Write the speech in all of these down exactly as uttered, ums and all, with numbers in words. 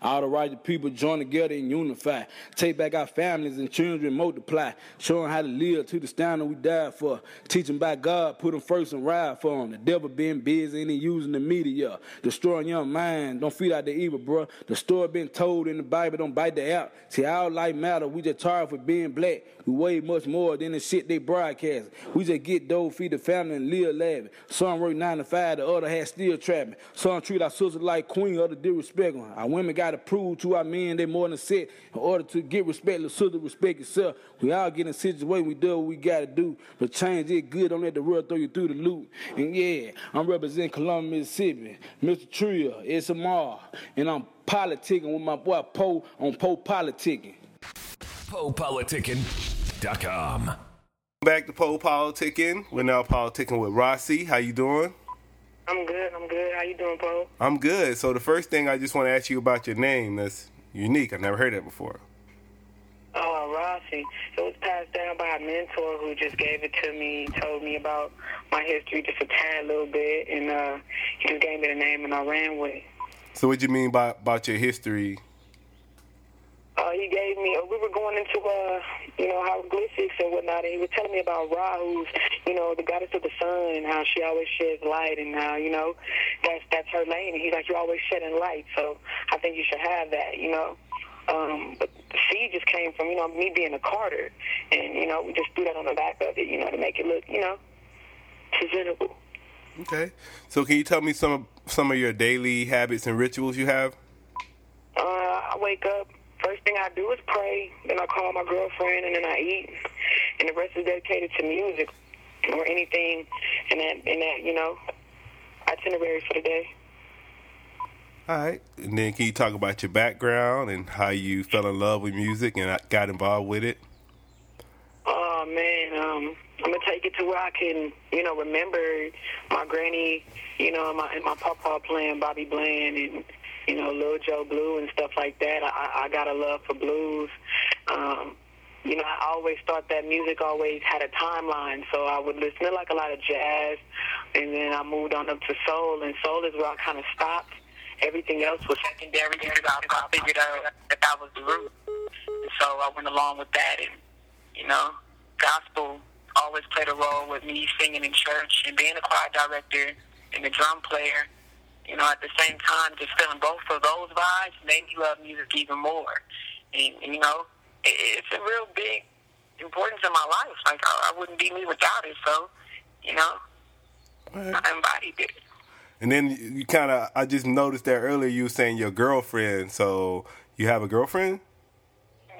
All the right people join together and unify. Take back our families and children, multiply. Show them how to live to the standard we died for. Teach them by God, put them first and ride for them. The devil been busy and he using the media. Destroying your mind, don't feed out the evil, bro. The story been told in the Bible, don't bite the app. See, our life matter, we just tired for being black. We weigh much more than the shit they broadcast. We just get dough, feed the family, and live lavish. Some work nine to five, the other had steel trapping. Some treat our sisters like queen, other disrespect them. Our women got to prove to our men they more than set. In order to get respect, the sister respect itself. We all get in situation, we do what we got to do. But change is good, don't let the world throw you through the loop. And yeah, I'm representing Columbia, Mississippi. Mister Tria, S M R. And I'm politicking with my boy Po on Po Politickin. Po Politickin dot com. Welcome back to Po Politickin. We're now politicking with Rahccy. How you doing? I'm good, I'm good. How you doing, bro? I'm good. So the first thing I just want to ask you about your name that's unique. I've never heard that before. Oh, Rahccy. It was passed down by a mentor who just gave it to me, told me about my history just a tad little bit, and uh, he just gave me the name and I ran with it. So what do you mean by about your history? Uh, he gave me, uh, we were going into, uh, you know, hieroglyphics and whatnot, and he was telling me about Ra, who's, you know, the goddess of the sun, and how she always sheds light, and how, you know, that's that's her lane. And he's like, you're always shedding light, so I think you should have that, you know. Um, but C just came from, you know, me being a Carter, and, you know, we just threw that on the back of it, you know, to make it look, you know, presentable. Okay. So can you tell me some, some of your daily habits and rituals you have? Uh, I wake up. First thing I do is pray, then I call my girlfriend, and then I eat, and the rest is dedicated to music or anything in that, in that you know, itinerary for the day. All right. And then can you talk about your background and how you fell in love with music and got involved with it? Oh, man, um, I'm going to take it to where I can, you know, remember my granny, you know, and my, and my papa playing Bobby Bland and, you know, Lil' Joe Blue and stuff like that. I, I got a love for blues. Um, you know, I always thought that music always had a timeline, so I would listen to, like, a lot of jazz, and then I moved on up to soul, and soul is where I kind of stopped. Everything else was secondary because I figured out that that was the root. And so I went along with that, and, you know, gospel always played a role with me singing in church and being a choir director and a drum player. You know, at the same time, just feeling both of those vibes made me love music even more. And, you know, it, it's a real big importance in my life. Like, I, I wouldn't be me without it. So, you know, right. I embodied it. And then you kind of, I just noticed that earlier you were saying your girlfriend. So you have a girlfriend?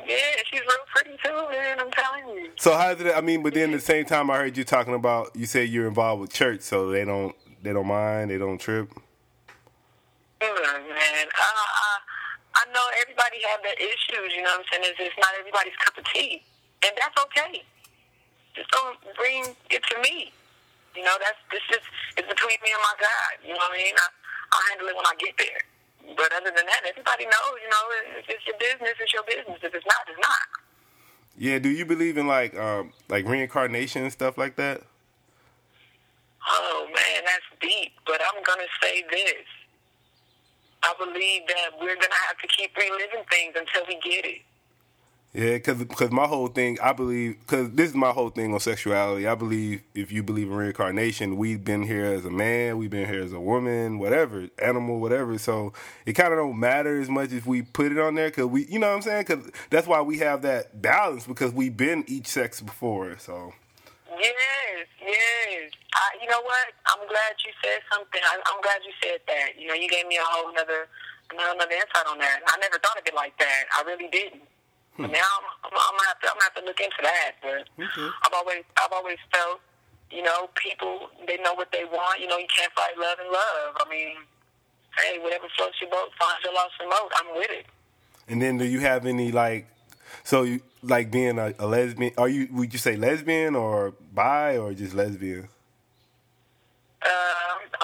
Yeah, she's real pretty too, man, I'm telling you. So how did it, I mean, but then at the same time I heard you talking about, you said you're involved with church, so they don't, they don't mind, they don't trip. Mm, man, uh, I, I know everybody have their issues, you know what I'm saying? It's, it's not everybody's cup of tea, and that's okay. Just don't bring it to me. You know, that's this is it's between me and my God, you know what I mean? I, I'll handle it when I get there. But other than that, everybody knows, you know, if it's your business, it's your business. If it's not, it's not. Yeah, do you believe in, like, um, like reincarnation and stuff like that? Oh, man, that's deep, but I'm going to say this. I believe that we're going to have to keep reliving things until we get it. Yeah, because because my whole thing, I believe, because this is my whole thing on sexuality. I believe if you believe in reincarnation, we've been here as a man, we've been here as a woman, whatever, animal, whatever. So it kind of don't matter as much if we put it on there, because we, you know what I'm saying? Because that's why we have that balance, because we've been each sex before. So yes, yes. I, you know what? I'm glad you said something. I, I'm glad you said that. You know, you gave me a whole another another insight on that. I never thought of it like that. I really didn't. But now I'm, I'm, gonna have to, I'm gonna have to look into that. But mm-hmm. I've always I've always felt, you know, people, they know what they want. You know, you can't fight love and love. I mean, hey, whatever floats your boat, finds your lost and moat. I'm with it. And then, do you have any like, so you like being a, a lesbian? Are you would you say lesbian or bi or just lesbian? Uh,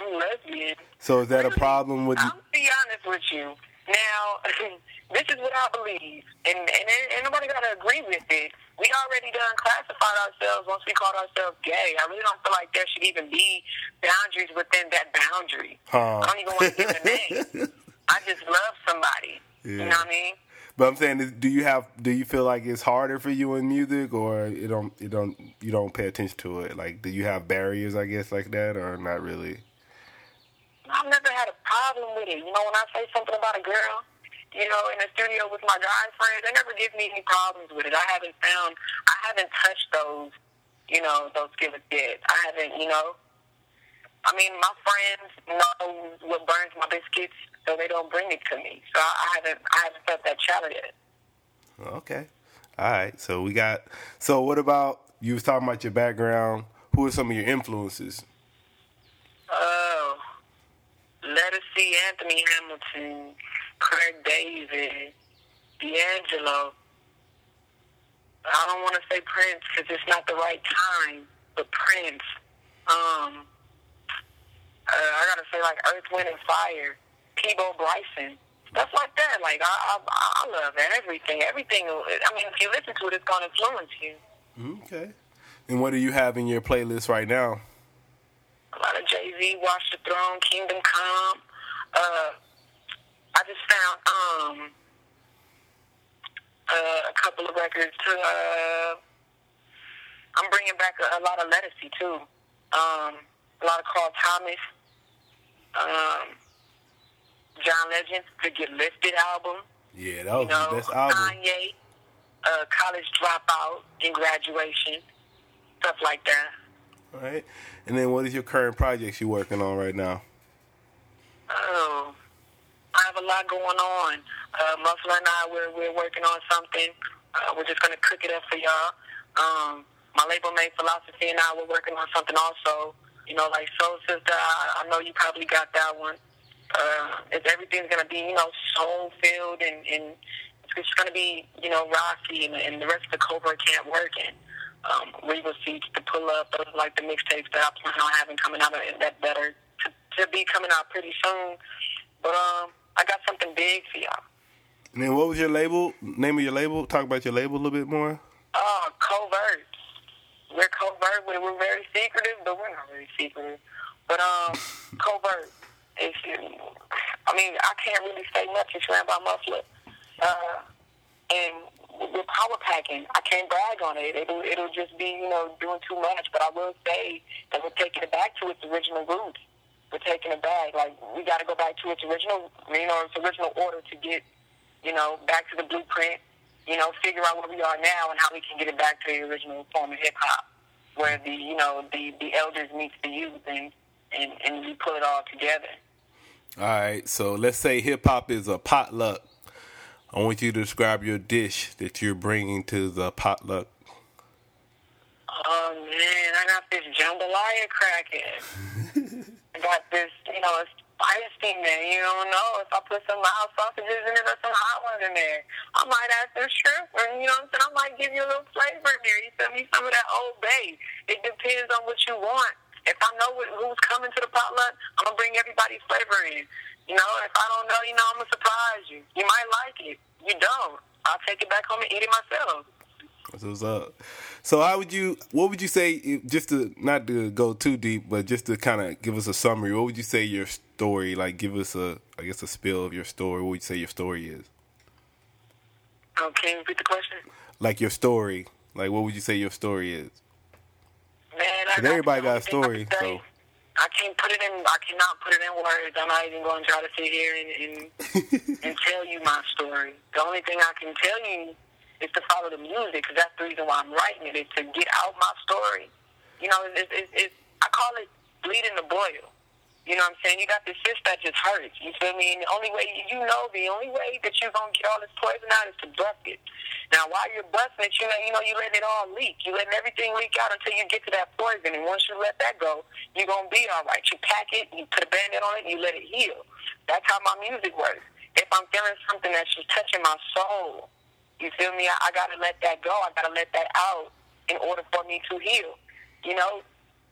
I'm lesbian. So is that a problem with? I'm gonna be honest with you. Now, this is what I believe, and, and, and nobody got to agree with it. We already done classified ourselves once we called ourselves gay. I really don't feel like there should even be boundaries within that boundary. Huh. I don't even want to give a name. I just love somebody. Yeah. You know what I mean? But I'm saying, do you have? Do you feel like it's harder for you in music, or it don't? It don't? You don't pay attention to it? Like, do you have barriers? I guess like that, or not really? I've never had a problem with it. You know, when I say something about a girl, you know, in the studio with my guy friends, they never give me any problems with it. I haven't found, I haven't touched those, you know, those skillets yet. I haven't, you know. I mean, my friends know what burns my biscuits, so they don't bring it to me. So I haven't, I haven't felt that challenge yet. Okay. All right. So we got, so what about, you was talking about your background. Who are some of your influences? Oh. Uh, Let us see Anthony Hamilton, Craig David, D'Angelo. I don't want to say Prince because it's not the right time, but Prince. Um, uh, I gotta say like Earth, Wind and Fire, Peabo Bryson, stuff like that. Like I, I, I love everything. Everything. I mean, if you listen to it, it's gonna influence you. Okay. And what do you have in your playlist right now? A lot of Jay-Z, Watch the Throne, Kingdom Come. Uh, I just found um, uh, a couple of records. Too. Uh, I'm bringing back a, a lot of Lettucey, too. Um, a lot of Carl Thomas. Um, John Legend's The Get Lifted album. Yeah, that was you know, the best album. Kanye, uh, College Dropout and Graduation. Stuff like that. All right. And then what is your current projects you're working on right now? Oh, I have a lot going on. Uh, Muffla and I, we're, we're working on something. Uh, we're just going to cook it up for y'all. Um, my label mate, Philosophy, and I, we're working on something also. You know, like Soul Sister, I, I know you probably got that one. Uh, it's, everything's going to be, you know, soul-filled, and, and it's going to be, you know, Rahccy, and, and the rest of the Covert camp working. Um, we will see to pull up those, like the mixtapes that I plan on having coming out that better to, to be coming out pretty soon. But um, I got something big for y'all. And then what was your label? Name of your label? Talk about your label a little bit more. Oh, Covert. We're Covert. We're, we're very secretive, but we're not really secretive. But um, Covert. It's, I mean, I can't really say much. It's ran by Muffla. Uh, and. We're power packing. I can't brag on it. It'll, it'll just be, you know, doing too much. But I will say that we're taking it back to its original roots. We're taking it back. Like, we got to go back to its original, you know, its original order to get, you know, back to the blueprint, you know, figure out where we are now and how we can get it back to the original form of hip-hop, where the, you know, the, the elders meet the youth and, and, and we put it all together. All right. So let's say hip-hop is a potluck. I want you to describe your dish that you're bringing to the potluck. Oh, man, I got this jambalaya cracking. I got this, you know, it's spicy, man. You don't know if I put some mild sausages in it or some hot ones in there. I might add some shrimp, or, you know what I'm saying? I might give you a little flavor in there. You feel me? Some of that Old Bay. It depends on what you want. If I know who's coming to the potluck, I'm going to bring everybody's flavor in. You know, if I don't know, you know, I'm going to surprise you. You might like it. You don't. I'll take it back home and eat it myself. That's what's up. So how would you, what would you say, just to, not to go too deep, but just to kind of give us a summary, what would you say your story, like give us a, I guess, a spill of your story, what would you say your story is? Um, can you repeat the question? Like your story. Like, what would you say your story is? Man, I got everybody got a story, I so I can't put it in. I cannot put it in words. I'm not even going to try to sit here and and, and tell you my story. The only thing I can tell you is to follow the music, because that's the reason why I'm writing it, is to get out my story. You know, it's it, it, it, I call it bleeding the boil. You know what I'm saying? You got this fist that just hurts. You feel me? And the only way, you know, the only way that you're going to get all this poison out is to bust it. Now, while you're busting it, you know, you know, you letting it all leak. You're letting everything leak out until you get to that poison. And once you let that go, you're going to be all right. You pack it, you put a Band-Aid on it, you let it heal. That's how my music works. If I'm feeling something that's just touching my soul, you feel me? I, I got to let that go. I got to let that out in order for me to heal. You know?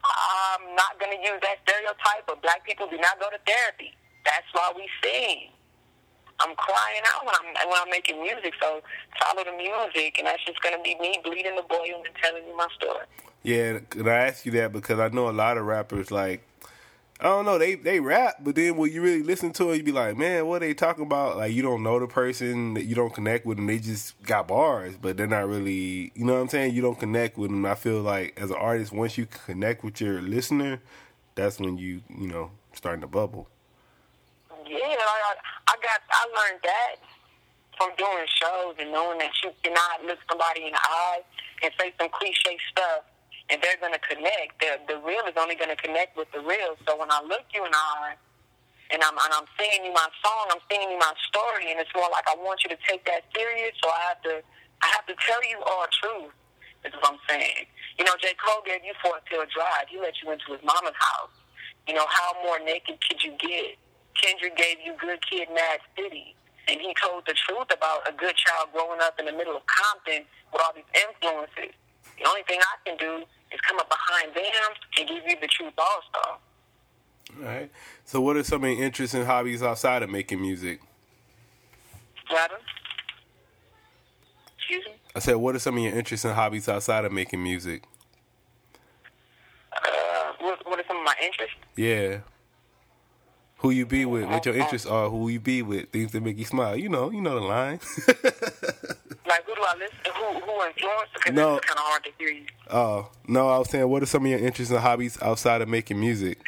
I'm not going to use that stereotype, but black people do not go to therapy. That's why we sing. I'm crying out when I'm, when I'm making music, so follow the music, and that's just going to be me bleeding the boil and telling you my story. Yeah, and I ask you that because I know a lot of rappers, like, I don't know, they, they rap, but then when you really listen to it, you be like, man, what are they talking about? Like, you don't know the person, that you don't connect with them, they just got bars, but they're not really, you know what I'm saying? You don't connect with them. I feel like, as an artist, once you connect with your listener, that's when you, you know, starting to bubble. Yeah, I, I got, I learned that from doing shows and knowing that you cannot look somebody in the eye and say some cliche stuff, and they're going to connect. The, the real is only going to connect with the real. So when I look you in the eye and I'm, and I'm singing you my song, I'm singing you my story, and it's more like I want you to take that serious, so I have to I have to tell you all truth, is what I'm saying. You know, J. Cole gave you fourth Hill Drive. He let you into his mama's house. You know, how more naked could you get? Kendrick gave you Good Kid, M A A d City. And he told the truth about a good child growing up in the middle of Compton with all these influences. The only thing I can do is come up behind them and give you the truth also. All right. So what are some of your interests and hobbies outside of making music? Rather? Excuse me? I said, what are some of your interests and hobbies outside of making music? Uh, what, what are some of my interests? Yeah. Who you be with, what your interests are, who you be with, things that make you smile. You know, you know the line. Like, who do I listen to? Who, who influences? Because no. It's kind of hard to hear you. Oh, no, I was saying, what are some of your interests and hobbies outside of making music?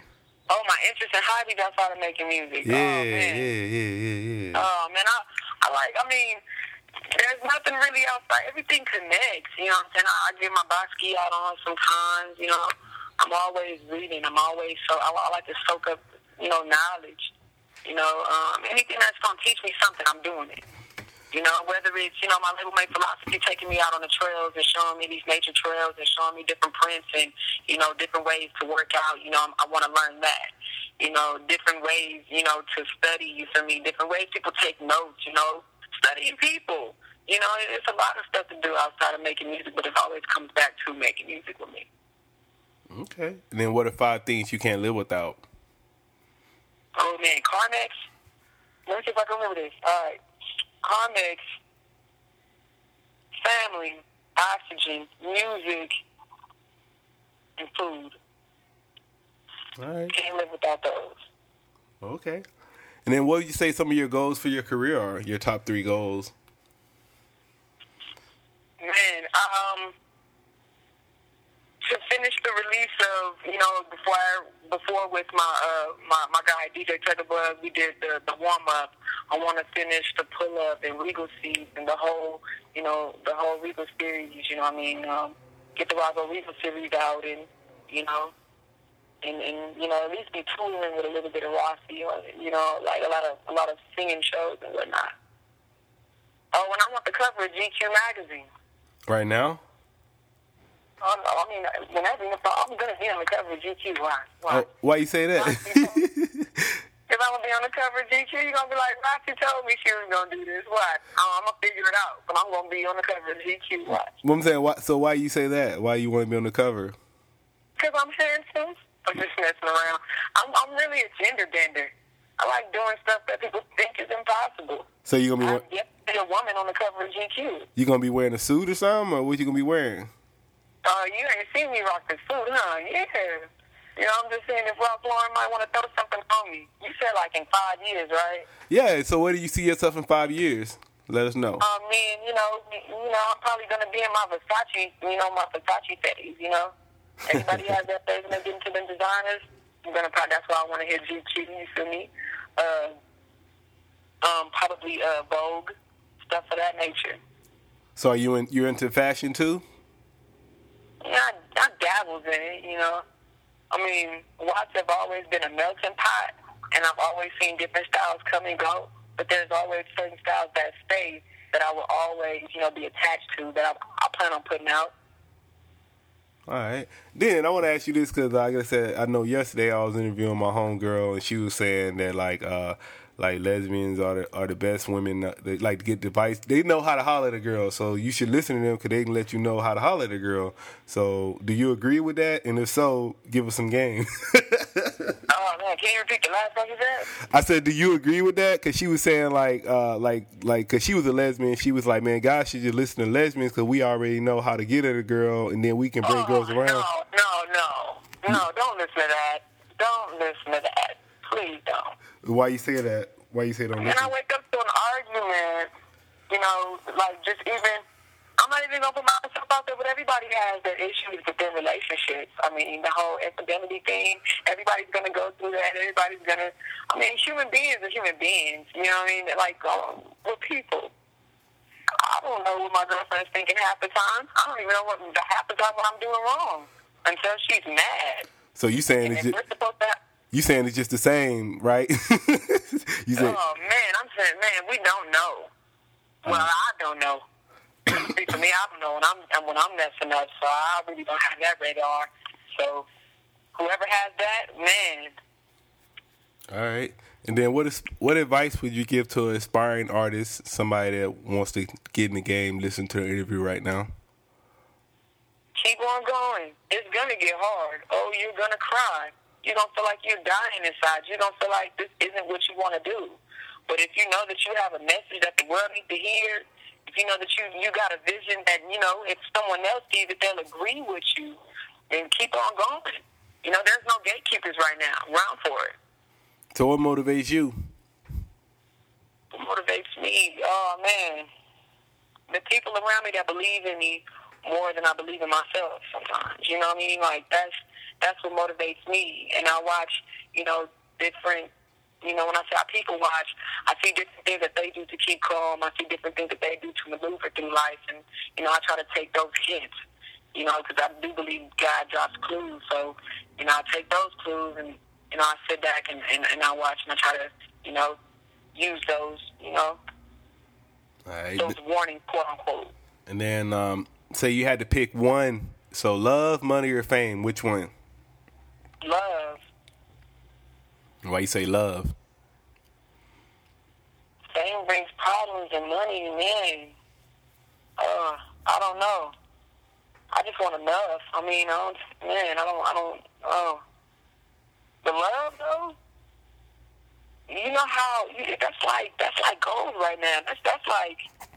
Oh, my interests and hobbies outside of making music. Yeah, oh, man. yeah, yeah, yeah, yeah. Oh, man, I, I like, I mean, there's nothing really outside. Everything connects, you know what I'm saying? I, I get my boxy out on sometimes, you know. I'm always reading. I'm always, so I, I like to soak up, you know, knowledge, you know, um, anything that's going to teach me something, I'm doing it. You know, whether it's, you know, my label mate Philosophy taking me out on the trails and showing me these nature trails and showing me different prints and, you know, different ways to work out, you know, I'm, I want to learn that. You know, different ways, you know, to study, you feel me, different ways people take notes, you know, studying people. You know, it, it's a lot of stuff to do outside of making music, but it always comes back to making music with me. Okay. And then what are five things you can't live without? Oh, man, Carmax. Let me see if I can remember this. All right. Carmax, family, oxygen, music, and food. All right. Can't live without those. Okay. And then what would you say some of your goals for your career are, your top three goals? Man, um... to finish the release of, you know, before I, before with my uh, my, my guy D J Tuggerbug, we did the, the warm-up. I want to finish the pull-up and Regal Seeds and the whole, you know, the whole Regal series, you know what I mean? Um, get the Rival Regal series out and, you know, and, and, you know, at least be touring with a little bit of Rahccy, you know, like a lot of a lot of singing shows and whatnot. Oh, and I want the cover of G Q magazine. Right now? Um, I mean, whenever I'm gonna be on the cover of G Q. Why? Why, oh, why you say that? If I'm gonna be on the cover of G Q, you're gonna be like, Rahccy told me she was gonna do this. Why? Um, I'm gonna figure it out, but I'm gonna be on the cover of G Q. Why? Well, I'm saying, why, so why you say that? Why you want to be on the cover? Because I'm handsome. I'm just messing around. I'm, I'm really a gender bender. I like doing stuff that people think is impossible. So you gonna be? I get to be a woman on the cover of G Q. You gonna be wearing a suit or something, or what you gonna be wearing? Oh, uh, you ain't seen me rock this suit, huh? Yeah. You know, I'm just saying, if Ralph Lauren might want to throw something on me. You said, like, in five years, right? Yeah, so where do you see yourself in five years? Let us know. Um, man, you know, you know, I'm probably gonna be in my Versace, you know, my Versace phase. You know, everybody has that phase when they get into them designers. I'm gonna probably that's why I want to hear G Q. You feel me? Uh, um, probably uh, Vogue, stuff of that nature. So are you in, you're into fashion too? Yeah, I, I dabbled in it. You know, I mean, watch have always been a melting pot, and I've always seen different styles come and go. But there's always certain styles that stay that I will always, you know, be attached to that I, I plan on putting out. All right. Then I want to ask you this because, like I said, I know yesterday I was interviewing my homegirl and she was saying that, like, uh, like lesbians are the, are the best women. They like to get advice. They know how to holler at a girl, so you should listen to them because they can let you know how to holler at a girl. So do you agree with that? And if so, give us some game. Can you repeat the last thing you said? I said, do you agree with that? Because she was saying, like, uh, like, like, because she was a lesbian. She was like, man, guys should just listen to lesbians because we already know how to get at a girl, and then we can bring oh, girls around. No, no, no. No, don't listen to that. Don't listen to that. Please don't. Why you say that? Why you say don't listen? And I wake up to an argument, you know, like, just even, I'm not even going to put myself out there, but everybody has their issues with their relationships. I mean, the whole infidelity thing, everybody's going to go through that. Everybody's going to, I mean, human beings are human beings. You know what I mean? Like, um, we're people. I don't know what my girlfriend's thinking half the time. I don't even know what half the time what I'm doing wrong until she's mad. So you saying it's just, you saying it's just the same, right? You said, oh, man, I'm saying, man, we don't know. Well, I don't know. For me, I don't know when I'm and when I'm messing up, so I really don't have that radar. So whoever has that, man. All right. And then what is what advice would you give to an aspiring artist, somebody that wants to get in the game, listen to an interview right now? Keep on going. It's gonna get hard. Oh, you're gonna cry. You don't feel like you're dying inside. You don't feel like this isn't what you want to do. But if you know that you have a message that the world needs to hear. If you know that you, you got a vision that, you know, if someone else sees it, they'll agree with you, then keep on going. You know, there's no gatekeepers right now. Round for it. So what motivates you? What motivates me? Oh, man. The people around me that believe in me more than I believe in myself sometimes. You know what I mean? Like, that's that's what motivates me. And I watch, you know, different... You know, when I say I people watch, I see different things that they do to keep calm. I see different things that they do to maneuver through life. And, you know, I try to take those hints, you know, because I do believe God drops clues. So, you know, I take those clues and, you know, I sit back and, and, and I watch and I try to, you know, use those, you know, all right. Those warnings, quote unquote. And then, um, say you had to pick one. So love, money, or fame, which one? Love. Why you say love? Fame brings problems and money, man. Uh, I don't know. I just want enough. I mean, I don't, man, I don't, I don't, oh. The love, though? You know how, that's like, that's like gold right now. That's, that's like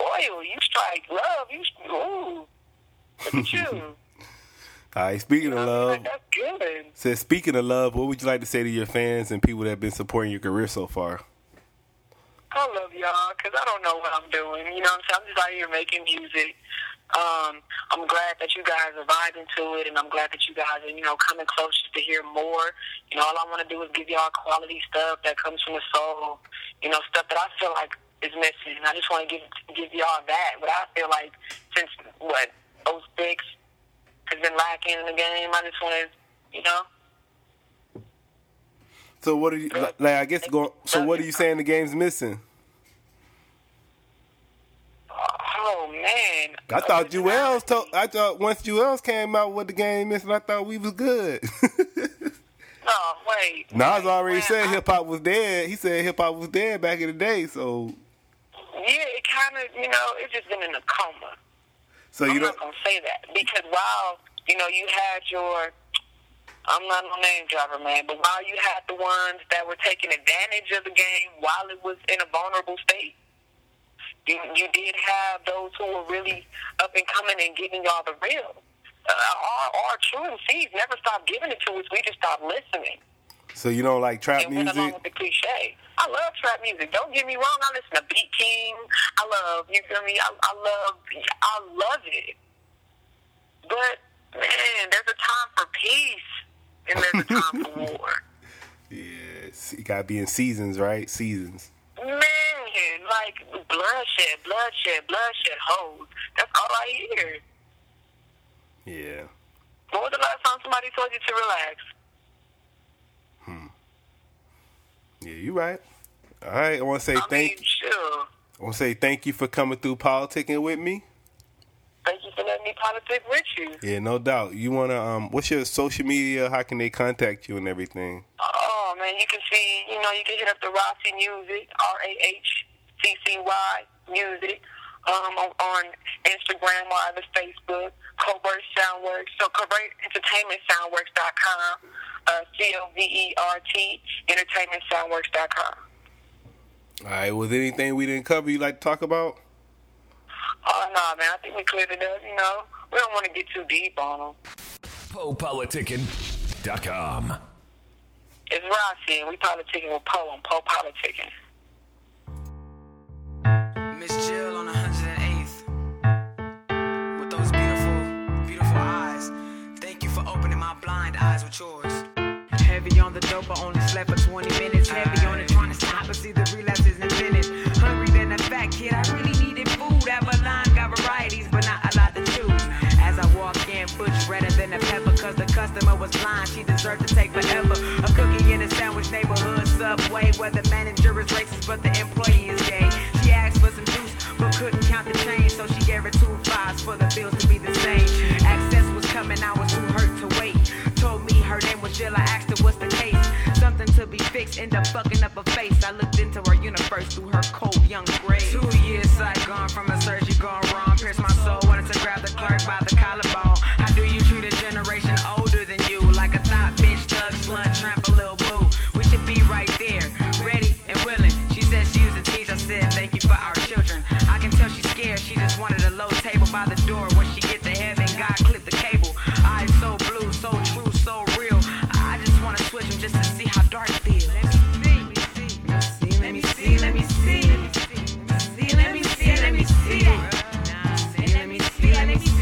oil. You strike love, you, ooh. Look at you. All right, speaking of love, that's good. Says, speaking of love, what would you like to say to your fans and people that have been supporting your career so far? I love y'all because I don't know what I'm doing. You know what I'm saying? I'm just out here making music. Um, I'm glad that you guys are vibing to it, and I'm glad that you guys are, you know, coming close just to hear more. You know, all I want to do is give y'all quality stuff that comes from the soul, you know, stuff that I feel like is missing. And I just want to give, give y'all that, what I feel like since, what, oh six has been lacking in the game. I just want to, you know. So what are you like? I guess going. So what are you saying the game's missing? Oh man! I thought Juelz told. I thought once Juelz came out with the game missing, I thought we was good. Oh wait. Nas already said hip hop was dead. He said hip hop was dead back in the day. So yeah, it kind of you know it's just been in a coma. So you I'm don't... not going to say that because while, you know, you had your, I'm not no name dropper, man, but while you had the ones that were taking advantage of the game while it was in a vulnerable state, you, you did have those who were really up and coming and giving y'all the real. Uh, our, our true M Cs never stopped giving it to us. We just stopped listening. So you know, like trap and music. And went along with the cliche. I love trap music. Don't get me wrong. I listen to Beat King. I love, you feel me? I, I love, I love it. But man, there's a time for peace and there's a time for war. Yes, you gotta be in seasons, right? Seasons. Man, like bloodshed, bloodshed, bloodshed, hoes. That's all I hear. Yeah. When was the last time somebody told you to relax? Hmm. Yeah, you right. All right, I want to say I thank. Mean, sure. I want to say thank you for coming through politicking with me. Thank you for letting me politic with you. Yeah, no doubt. You wanna um? What's your social media? How can they contact you and everything? Oh man, you can see. You know, you can hit up the Rahccy Music, R A H C C Y Music. Um, on, on Instagram, or the Facebook, Covert Soundworks. So Covert Entertainment Soundworks dot com, uh, C O V E R T Entertainment Soundworks dot com. All right. Was anything we didn't cover you like to talk about? Oh no, nah, man. I think we cleared it up. You know, we don't want to get too deep on them. Po Politickin dot com. It's Rahccy, and we politicking with Po on Po Politickin. Miss Jill on one hundred eighth with those beautiful, beautiful eyes. Thank you for opening my blind eyes with yours. Heavy on the dope, I only slept for twenty minutes. Heavy on it, trying to stop, but see the relapse isn't finished. Hungry than a fat kid, I really needed food. Avalon got varieties, but not a lot to choose. As I walk in, butch redder than a pepper, cause the customer was blind, she deserved to take forever. A cookie in a sandwich neighborhood subway, where the manager is racist, but the employee is gay. She asked for some juice, but couldn't count the change, so she gave her two fives for the bills to be the same. Access was coming, I was too hurt to wait. Told me her name was Jill, I asked her what's the case. Something to be fixed, end up fucking up her face. I looked into her universe through her cold young grave. Two years sight gone from a surgery gone wrong. Pierced my soul, wanted to grab the clerk by the collarbone. How do you treat a generation older than you? Like a thought bitch, thug, slut, tramp a little boo. We should be right there, ready and willing. She said she used to teach, I said thank you for our children. I can tell she's scared, she just wanted a low table by the door. When she get to heaven, God clipped the cable. Eyes so blue, so true, so real. I just want to switch them just to see how dark it feels. Let me see, let me see, let me see, let me see, let me see, let me see that. Let me see, let me see that.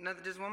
Another, just one